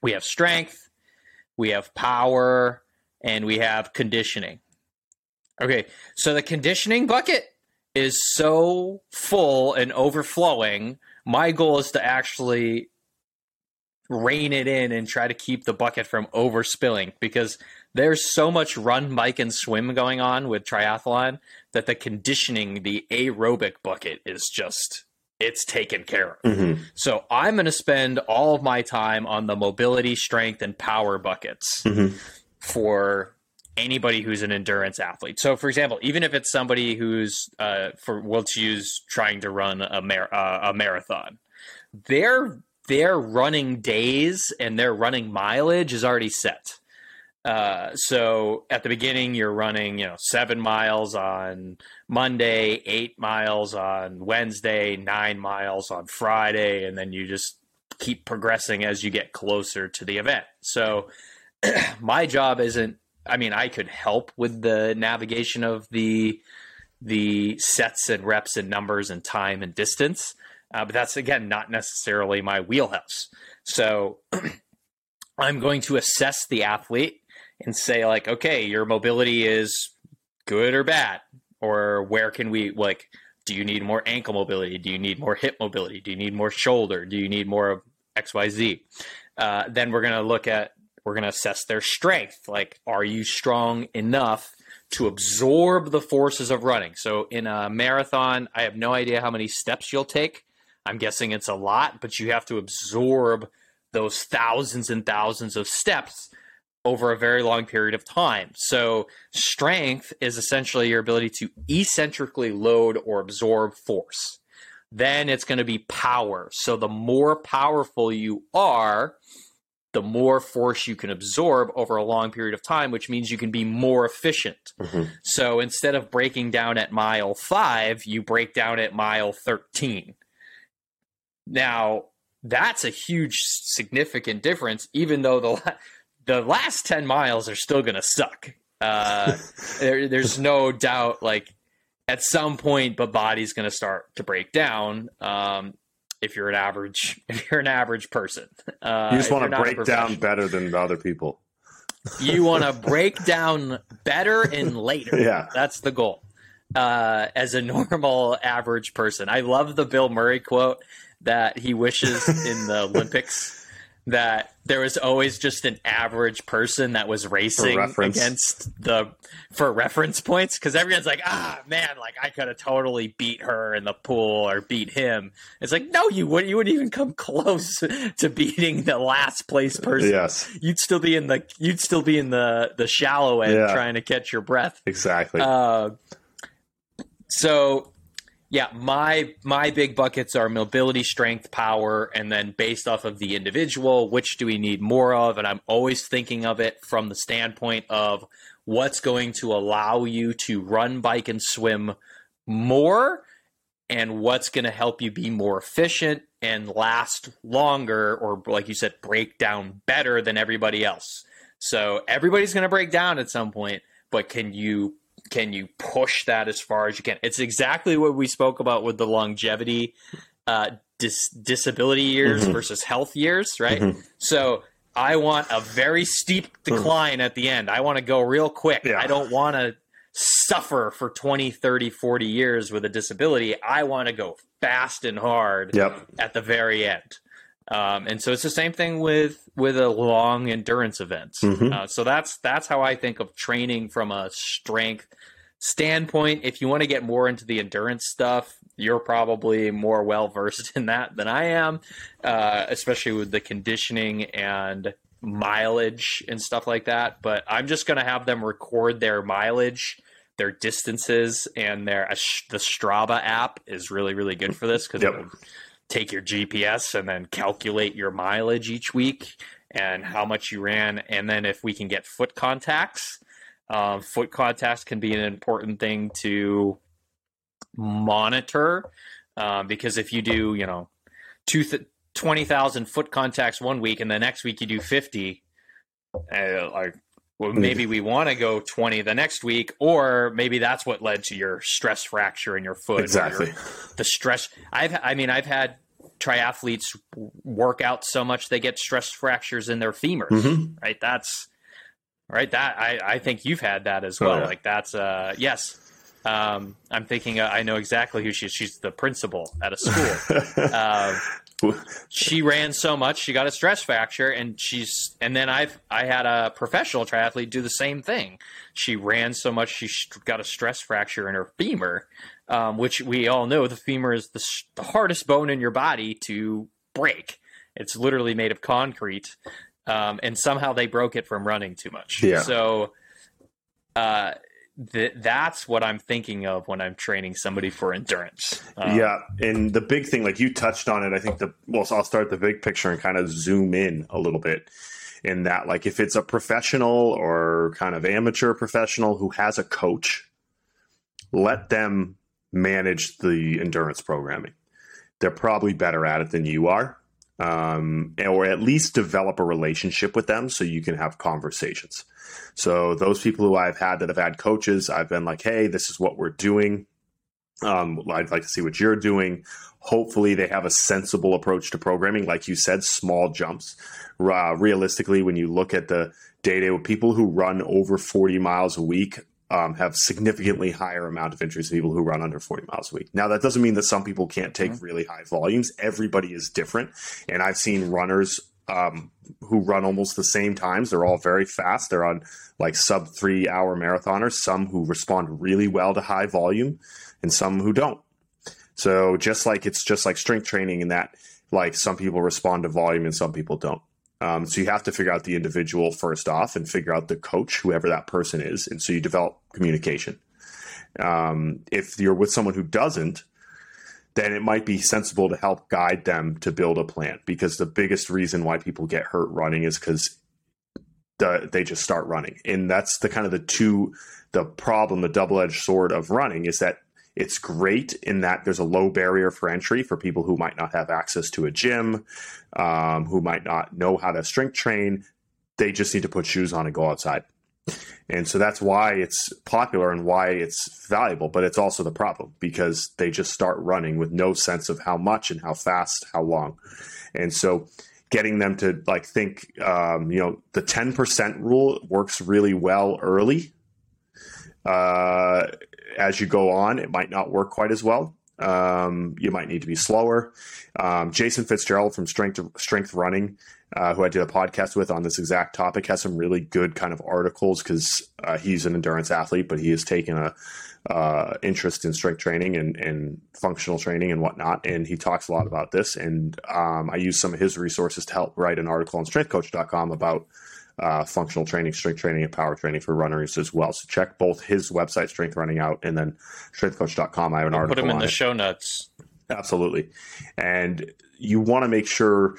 We have strength, we have power, and we have conditioning. Okay, so the conditioning bucket is so full and overflowing. My goal is to actually rein it in and try to keep the bucket from overspilling, because there's so much run, bike, and swim going on with triathlon that the conditioning, the aerobic bucket, is just it's taken care of. Mm-hmm. So I'm going to spend all of my time on the mobility, strength, and power buckets mm-hmm. for anybody who's an endurance athlete. So for example, even if it's somebody who's trying to run a marathon, their running days and their running mileage is already set. So at the beginning, you're running, 7 miles on Monday, 8 miles on Wednesday, 9 miles on Friday, and then you just keep progressing as you get closer to the event. So my job I could help with the navigation of the sets and reps and numbers and time and distance. But that's, again, not necessarily my wheelhouse. So I'm going to assess the athlete and say, like, okay, your mobility is good or bad, or where can we, like, do you need more ankle mobility? Do you need more hip mobility? Do you need more shoulder? Do you need more XYZ? Then we're going to assess their strength. Like, are you strong enough to absorb the forces of running? So in a marathon, I have no idea how many steps you'll take. I'm guessing it's a lot, but you have to absorb those thousands and thousands of steps over a very long period of time. So strength is essentially your ability to eccentrically load or absorb force. Then it's going to be power. So the more powerful you are, the more force you can absorb over a long period of time, which means you can be more efficient. Mm-hmm. So instead of breaking down at mile 5, you break down at mile 13. Now, that's a huge, significant difference, even though the last 10 miles are still going to suck. There's no doubt, like, at some point, the body's going to start to break down. If you're an average person, you just want to break down better than the other people. You want to break down better and later. Yeah, that's the goal. As a normal average person, I love the Bill Murray quote that he wishes in the Olympics that there was always just an average person that was racing for reference points. Cause everyone's like, I could have totally beat her in the pool or beat him. It's like, no, you wouldn't even come close to beating the last place person. Yes. You'd still be in the shallow end trying to catch your breath. Exactly. Yeah, my big buckets are mobility, strength, power, and then based off of the individual, which do we need more of? And I'm always thinking of it from the standpoint of what's going to allow you to run, bike, and swim more, and what's going to help you be more efficient and last longer, or like you said, break down better than everybody else. So everybody's going to break down at some point, but can you push that as far as you can? It's exactly what we spoke about with the longevity, disability years mm-hmm. versus health years, right? Mm-hmm. So I want a very steep decline at the end. I want to go real quick. Yeah. I don't want to suffer for 20, 30, 40 years with a disability. I want to go fast and hard at the very end. And so it's the same thing with a long endurance event. Mm-hmm. So that's how I think of training from a strength standpoint. If you want to get more into the endurance stuff, you're probably more well-versed in that than I am, especially with the conditioning and mileage and stuff like that. But I'm just going to have them record their mileage, their distances, and the Strava app is really, really good for this because it will take your GPS and then calculate your mileage each week and how much you ran. And then if we can get foot contacts can be an important thing to monitor because if you do, 20,000 foot contacts one week and the next week you do 50, maybe we want to go 20 the next week, or maybe that's what led to your stress fracture in your foot. Exactly. The stress. I've had triathletes work out so much they get stress fractures in their femurs. Mm-hmm. Right. That's right. That I think you've had that as well. Oh, yeah. Like that's yes. I'm thinking I know exactly who she is. She's the principal at a school. She ran so much, she got a stress fracture, and then I had a professional triathlete do the same thing. She ran so much, she got a stress fracture in her femur, which we all know the femur is the hardest bone in your body to break. It's literally made of concrete. And somehow they broke it from running too much. Yeah. So that's what I'm thinking of when I'm training somebody for endurance. And the big thing, like you touched on it, I think so I'll start the big picture and kind of zoom in a little bit in that, like if it's a professional or kind of amateur professional who has a coach, let them manage the endurance programming. They're probably better at it than you are. Or at least develop a relationship with them so you can have conversations. So those people who I've had that have had coaches, I've been like, hey, this is what we're doing. I'd like to see what you're doing. Hopefully they have a sensible approach to programming. Like you said, small jumps. Realistically, when you look at the data, people who run over 40 miles a week have significantly higher amount of injuries than people who run under 40 miles a week. Now, that doesn't mean that some people can't take really high volumes. Everybody is different. And I've seen runners who run almost the same times. They're all very fast. They're on like sub 3 hour marathoners, some who respond really well to high volume and some who don't. So it's just like strength training in that, like some people respond to volume and some people don't. So you have to figure out the individual first off and figure out the coach, whoever that person is. And so you develop communication. If you're with someone who doesn't, then it might be sensible to help guide them to build a plan, because the biggest reason why people get hurt running is because they just start running. And that's the kind of the problem, the double-edged sword of running is that it's great in that there's a low barrier for entry for people who might not have access to a gym, who might not know how to strength train. They just need to put shoes on and go outside. And so that's why it's popular and why it's valuable, but it's also the problem because they just start running with no sense of how much and how fast, how long. And so getting them to like think, the 10% rule works really well early. As you go on, it might not work quite as well. You might need to be slower. Jason Fitzgerald from Strength Running, who I did a podcast with on this exact topic, has some really good kind of articles because he's an endurance athlete, but he has taken a interest in strength training and functional training and whatnot. And he talks a lot about this. And I use some of his resources to help write an article on strengthcoach.com about functional training, strength training, and power training for runners as well. So check both his website, Strength Running, out, and then strengthcoach.com. I have an article. Put them in the show notes. Absolutely. And you want to make sure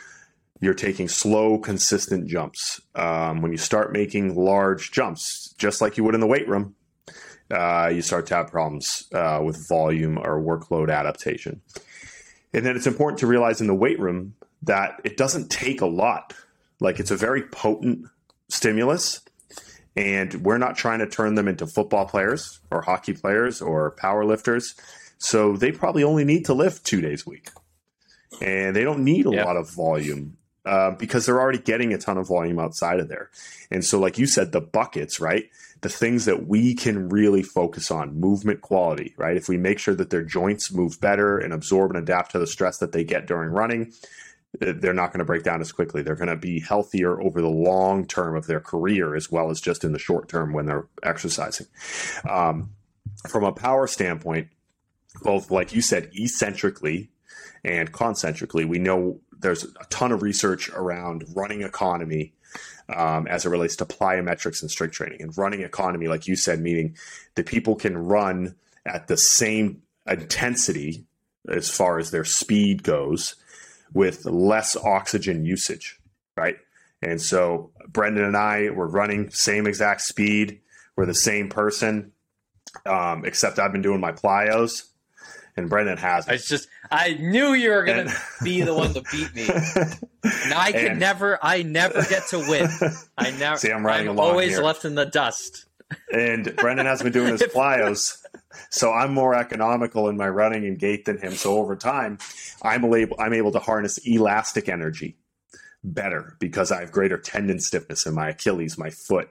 you're taking slow, consistent jumps. When you start making large jumps, just like you would in the weight room, you start to have problems with volume or workload adaptation. And then it's important to realize in the weight room that it doesn't take a lot. Like it's a very potent stimulus, and we're not trying to turn them into football players or hockey players or power lifters. So they probably only need to lift 2 days a week, and they don't need a lot of volume because they're already getting a ton of volume outside of there. And so like you said, the buckets, right? The things that we can really focus on, movement quality, right? If we make sure that their joints move better and absorb and adapt to the stress that they get during running, they're not going to break down as quickly. They're going to be healthier over the long term of their career as well as just in the short term when they're exercising. From a power standpoint, both, like you said, eccentrically and concentrically, we know there's a ton of research around running economy as it relates to plyometrics and strength training. And running economy, like you said, meaning that people can run at the same intensity as far as their speed goes with less oxygen usage, right? And so Brendon and I were running same exact speed. We're the same person, except I've been doing my plyos and Brendon hasn't. I knew you were going to be the one to beat me. I never get to win. I never. See, I'm always here, left in the dust. And Brendon has been doing his plyos. So I'm more economical in my running and gait than him. So over time, I'm able to harness elastic energy better because I have greater tendon stiffness in my Achilles, my foot,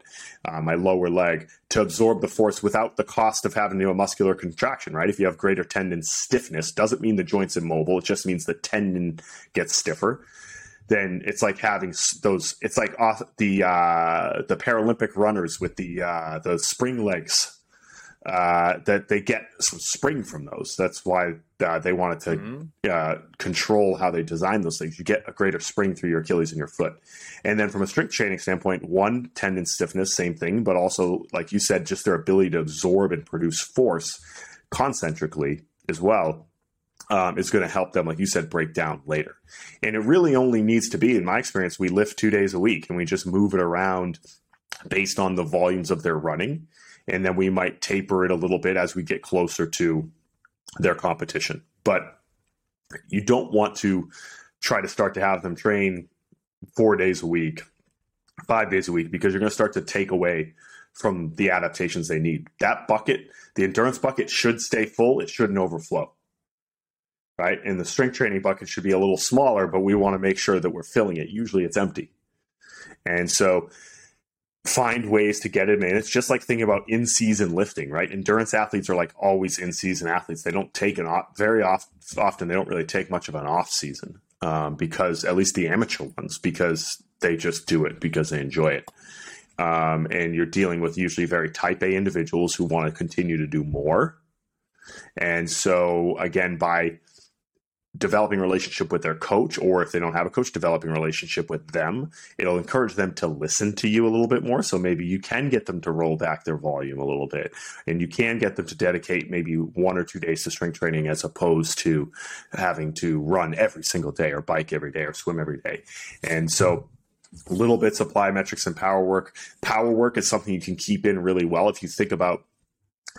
my lower leg to absorb the force without the cost of having to do a muscular contraction, right? If you have greater tendon stiffness, doesn't mean the joint's immobile. It just means the tendon gets stiffer. Then it's like having those, it's like the Paralympic runners with the spring legs. that they get spring from those. That's why they wanted to control how they design those things. You get a greater spring through your Achilles and your foot. And then from a strength training standpoint, one, tendon stiffness, same thing, but also, like you said, just their ability to absorb and produce force concentrically as well. Is going to help them, like you said, break down later. And it really only needs to be, in my experience, we lift 2 days a week and we just move it around based on the volumes of their running. And then we might taper it a little bit as we get closer to their competition. But you don't want to try to start to have them train 4 days a week, 5 days a week, because you're going to start to take away from the adaptations they need. That bucket, the endurance bucket, should stay full. It shouldn't overflow. Right? And the strength training bucket should be a little smaller, but we want to make sure that we're filling it. Usually it's empty. And so find ways to get it in. It's just like thinking about in-season lifting, right? Endurance athletes are like always in-season athletes. They don't take an off very often. They don't really take much of an off season because at least the amateur ones, because they just do it because they enjoy it. And you're dealing with usually very type A individuals who want to continue to do more. And so again, by developing relationship with their coach, or if they don't have a coach, developing relationship with them, it'll encourage them to listen to you a little bit more. So maybe you can get them to roll back their volume a little bit, and you can get them to dedicate maybe 1 or 2 days to strength training as opposed to having to run every single day or bike every day or swim every day. And so little bits of plyometrics and power work. Power work is something you can keep in really well. If you think about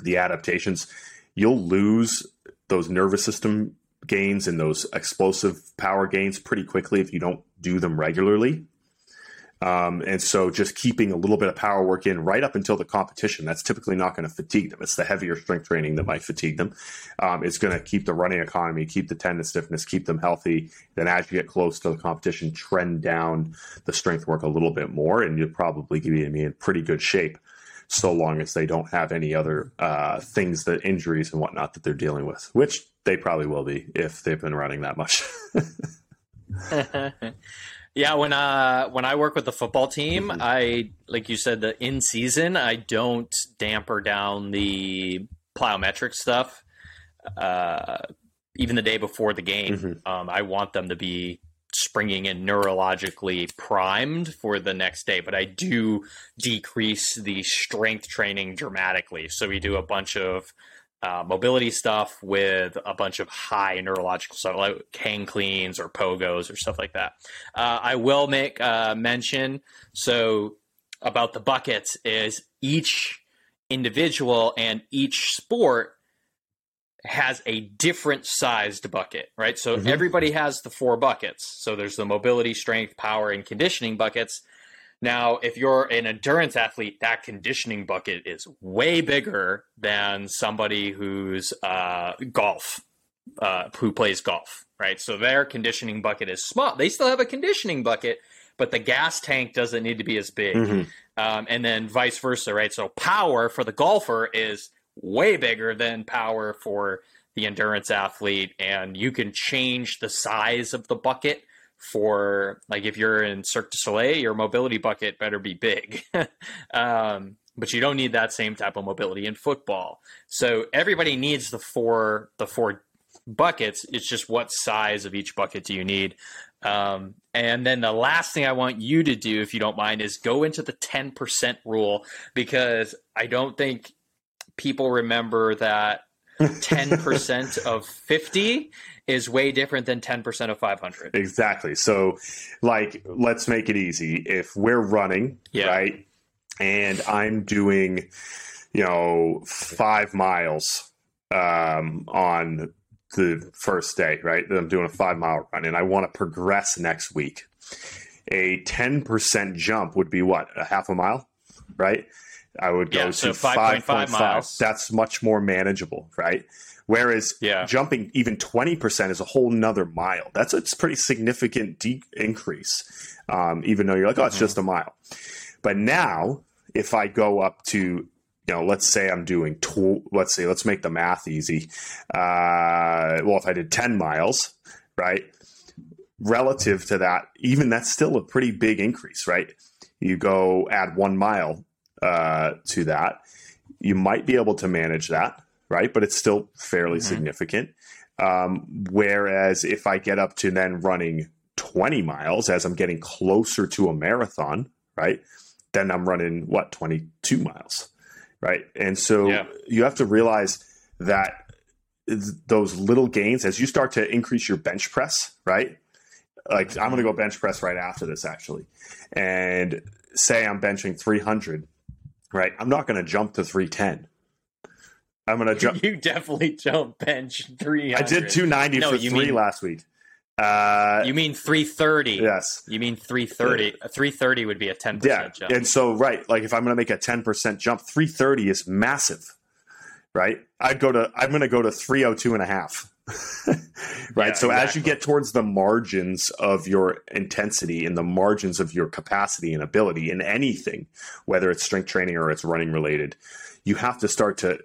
the adaptations, you'll lose those nervous system gains and those explosive power gains pretty quickly if you don't do them regularly. And so just keeping a little bit of power work in right up until the competition, that's typically not going to fatigue them. It's the heavier strength training that might fatigue them. It's going to keep the running economy, keep the tendon stiffness, keep them healthy. Then as you get close to the competition, trend down the strength work a little bit more, and you'll probably be in pretty good shape so long as they don't have any other things, that injuries and whatnot that they're dealing with, which they probably will be if they've been running that much. Yeah, when I work with the football team, I, like you said, the in season, I don't damper down the plyometric stuff even the day before the game. I want them to be springing and neurologically primed for the next day, but I do decrease the strength training dramatically. So we do a bunch of mobility stuff with a bunch of high neurological stuff, like hang cleans or pogos or stuff like that. I will make mention, so about the buckets, is each individual and each sport has a different sized bucket, right? So everybody has the four buckets. So there's the mobility, strength, power, and conditioning buckets. Now, if you're an endurance athlete, that conditioning bucket is way bigger than somebody who's who plays golf, right? So their conditioning bucket is small. They still have a conditioning bucket, but the gas tank doesn't need to be as big. And then vice versa, right? So power for the golfer is way bigger than power for the endurance athlete. And you can change the size of the bucket. For, like, if you're in Cirque du Soleil, your mobility bucket better be big. But you don't need that same type of mobility in football. So everybody needs the four buckets. It's just what size of each bucket do you need? And then the last thing I want you to do, if you don't mind, is go into the 10% rule, because I don't think people remember that 10% of 50 is way different than 10% of 500. Exactly. So, like, let's make it easy. If we're running, right, and I'm doing, 5 miles on the first day, right, that I'm doing a 5 mile run, and I want to progress next week, a 10% jump would be what? A half a mile, right? I would go to 5.5 miles. That's much more manageable, right? Whereas jumping even 20% is a whole nother mile. That's a pretty significant increase, even though you're like, oh, it's just a mile. But now, if I go up to, let's say I'm doing, let's make the math easy. Well, if I did 10 miles, right, relative to that, even that's still a pretty big increase, right? You go add 1 mile to that, you might be able to manage that, right? But it's still fairly significant. Whereas if I get up to then running 20 miles as I'm getting closer to a marathon, right? Then I'm running 22 miles, right? And so you have to realize that those little gains, as you start to increase your bench press, right? Like I'm going to go bench press right after this actually. And say I'm benching 300, right? I'm not going to jump to 310. I'm going to jump. You definitely don't bench 300. I did 290 for three last week. You mean 330. Yes. You mean 330. 330 would be a 10% jump. And so, right, like if I'm going to make a 10% jump, 330 is massive, right? I'm going to go to 302.5, right? Yeah, so exactly. As you get towards the margins of your intensity and the margins of your capacity and ability in anything, whether it's strength training or it's running related, you have to start to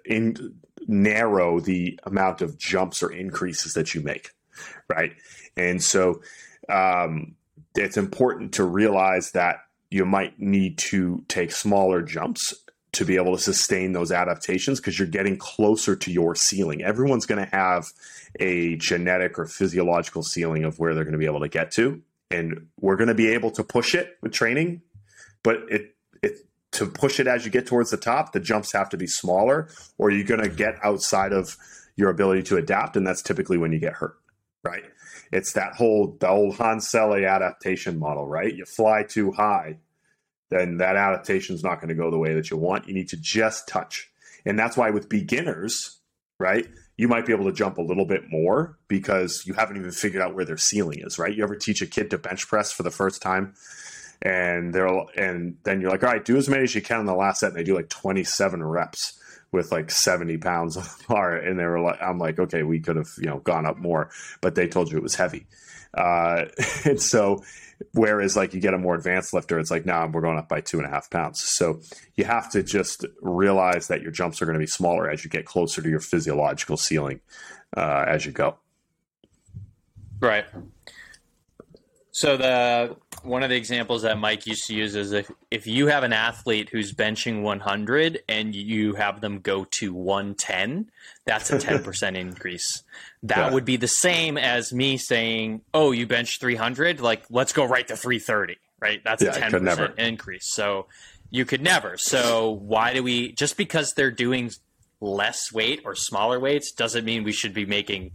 narrow the amount of jumps or increases that you make. Right. And so it's important to realize that you might need to take smaller jumps to be able to sustain those adaptations because you're getting closer to your ceiling. Everyone's going to have a genetic or physiological ceiling of where they're going to be able to get to. And we're going to be able to push it with training, but to push it as you get towards the top, the jumps have to be smaller or you're going to get outside of your ability to adapt. And that's typically when you get hurt. Right. It's the old Hans Selye adaptation model, right? You fly too high, then that adaptation is not going to go the way that you want. You need to just touch. And that's why with beginners, right, you might be able to jump a little bit more because you haven't even figured out where their ceiling is, right? You ever teach a kid to bench press for the first time and then you're like, all right, do as many as you can in the last set. And they do like 27 reps. With like 70 pounds on the bar, and they were like, I'm like, okay, we could have, gone up more, but they told you it was heavy. And so, whereas like you get a more advanced lifter, it's like, nah, we're going up by 2.5 pounds. So you have to just realize that your jumps are going to be smaller as you get closer to your physiological ceiling, as you go. Right. So one of the examples that Mike used to use is if you have an athlete who's benching 100 and you have them go to 110, that's a 10% increase. That would be the same as me saying, oh, you bench 300, like let's go right to 330, right? That's a 10% increase. So you could never. So why do we, just because they're doing less weight or smaller weights doesn't mean we should be making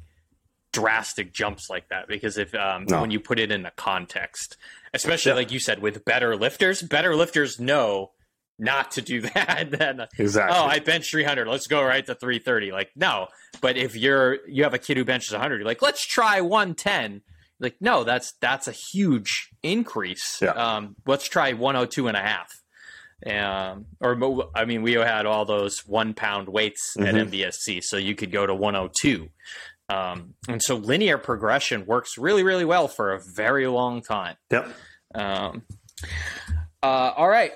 drastic jumps like that, because if when you put it in the context, especially like you said, with better lifters know not to do that. Then exactly, oh, I bench 300, let's go right to 330. Like no, but if you have a kid who benches 100, you're like, let's try 110. Like no, that's a huge increase. Let's try 102.5. We had all those 1 pound weights at MBSC, so you could go to 102. And so linear progression works really, really well for a very long time. Yep. All right.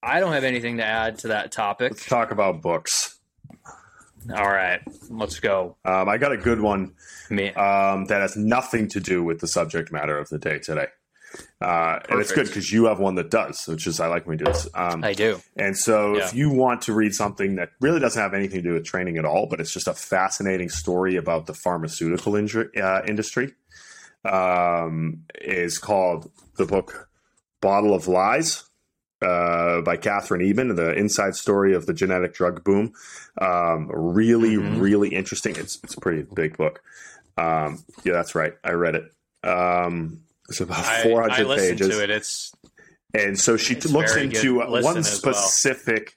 I don't have anything to add to that topic. Let's talk about books. All right, let's go. I got a good one that has nothing to do with the subject matter of the day today. And it's good because you have one that does, which is I like when we do this. I do. And so if you want to read something that really doesn't have anything to do with training at all, but it's just a fascinating story about the pharmaceutical industry, is called the book Bottle of Lies by Katherine Eban, the inside story of the genetic drug boom. Really interesting. It's a pretty big book. Yeah, that's right. I read it. It's about 400 pages. I listened to it. She looks into one specific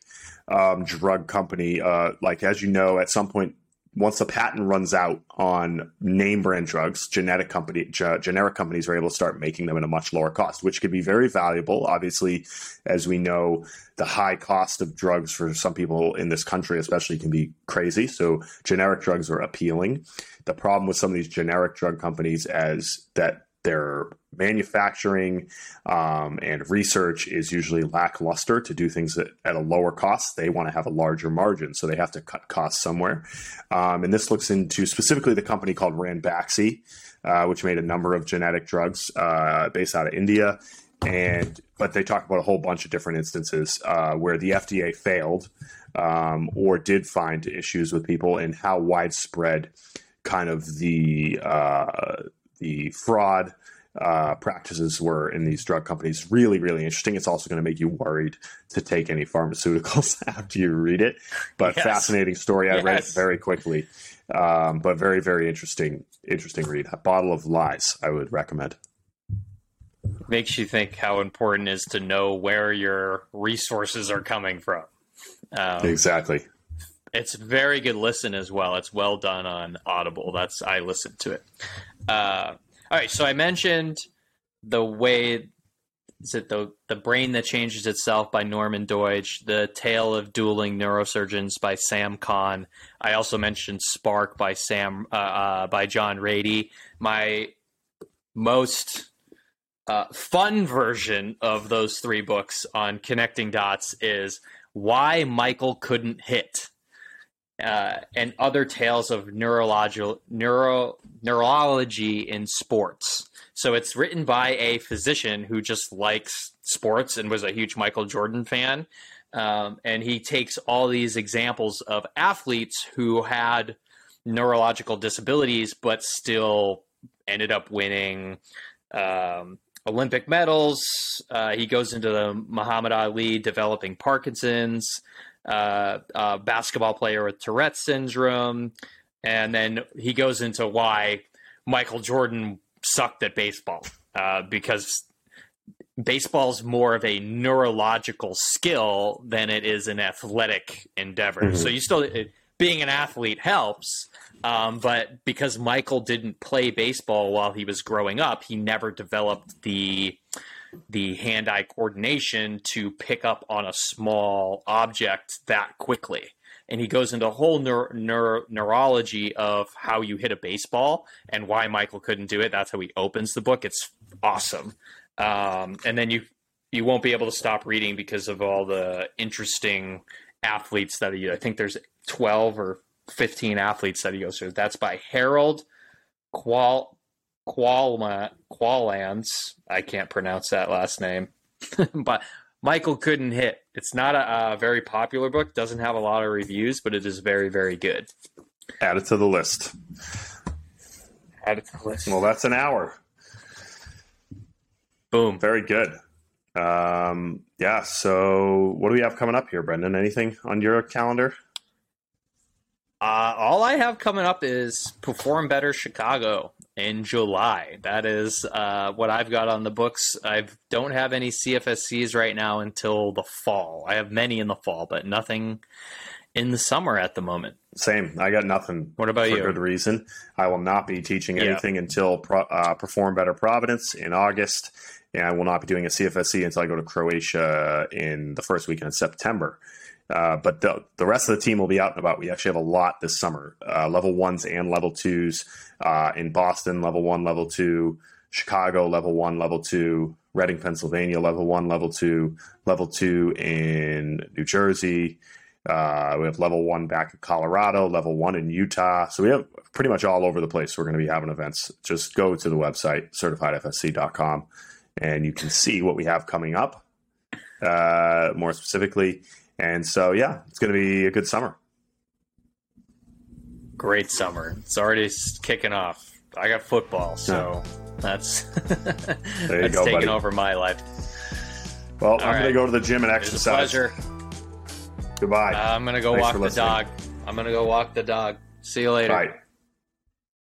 drug company. Like, as you know, at some point, once the patent runs out on name brand drugs, generic companies are able to start making them at a much lower cost, which could be very valuable. Obviously, as we know, the high cost of drugs for some people in this country especially can be crazy. So generic drugs are appealing. The problem with some of these generic drug companies is that their manufacturing and research is usually lackluster to do things at a lower cost. They want to have a larger margin, so they have to cut costs somewhere. And this looks into specifically the company called Ranbaxy, which made a number of genetic drugs based out of India. But they talk about a whole bunch of different instances where the FDA failed or did find issues with people, and how widespread kind of the fraud practices were in these drug companies. Really, really interesting. It's also going to make you worried to take any pharmaceuticals after you read it. But yes. Fascinating story. I read it very quickly, but very, very interesting read. A Bottle of Lies, I would recommend. Makes you think how important it is to know where your resources are coming from. Exactly. It's a very good listen as well. It's well done on Audible. I listened to it. All right. So I mentioned The Brain That Changes Itself by Norman Doidge, The Tale of Dueling Neurosurgeons by Sam Kean. I also mentioned Spark by John Ratey. My most fun version of those three books on connecting dots is Why Michael Couldn't Hit, and other tales of neurology in sports. So it's written by a physician who just likes sports and was a huge Michael Jordan fan. And he takes all these examples of athletes who had neurological disabilities, but still ended up winning Olympic medals. He goes into the Muhammad Ali developing Parkinson's, a basketball player with Tourette's syndrome. And then he goes into why Michael Jordan sucked at baseball, because baseball's more of a neurological skill than it is an athletic endeavor. Mm-hmm. So being an athlete helps, but because Michael didn't play baseball while he was growing up, he never developed the hand-eye coordination to pick up on a small object that quickly. And he goes into a whole neurology of how you hit a baseball and why Michael couldn't do it. That's how he opens the book. It's awesome. And then you won't be able to stop reading because of all the interesting athletes that I think there's 12 or 15 athletes that he goes through. That's by Harold Klawans. I can't pronounce that last name, but Michael Couldn't Hit. It's not a very popular book. Doesn't have a lot of reviews, but it is very, very good. Add it to the list. Well, that's an hour. Boom. Very good. Yeah. So what do we have coming up here, Brendon? Anything on your calendar? All I have coming up is Perform Better Chicago in July. That is what I've got on the books. I don't have any CFSCs right now until the fall. I have many in the fall, but nothing in the summer at the moment. Same. I got nothing. What about you? For good reason. I will not be teaching anything until Perform Better Providence in August, and I will not be doing a CFSC until I go to Croatia in the first weekend of September. But the rest of the team will be out and about. We actually have a lot this summer, level ones and level twos in Boston, level one, level two, Chicago, level one, level two, Reading, Pennsylvania, level one, level two in New Jersey. We have level one back in Colorado, level one in Utah. So we have pretty much all over the place. We're going to be having events. Just go to the website, certifiedfsc.com, and you can see what we have coming up more specifically. And so, yeah, it's going to be a good summer. Great summer. It's already kicking off. I got football, so that's taking over my life. Well, I'm going to go to the gym and exercise. It was a pleasure. Goodbye. I'm going to go walk the dog. See you later. Bye.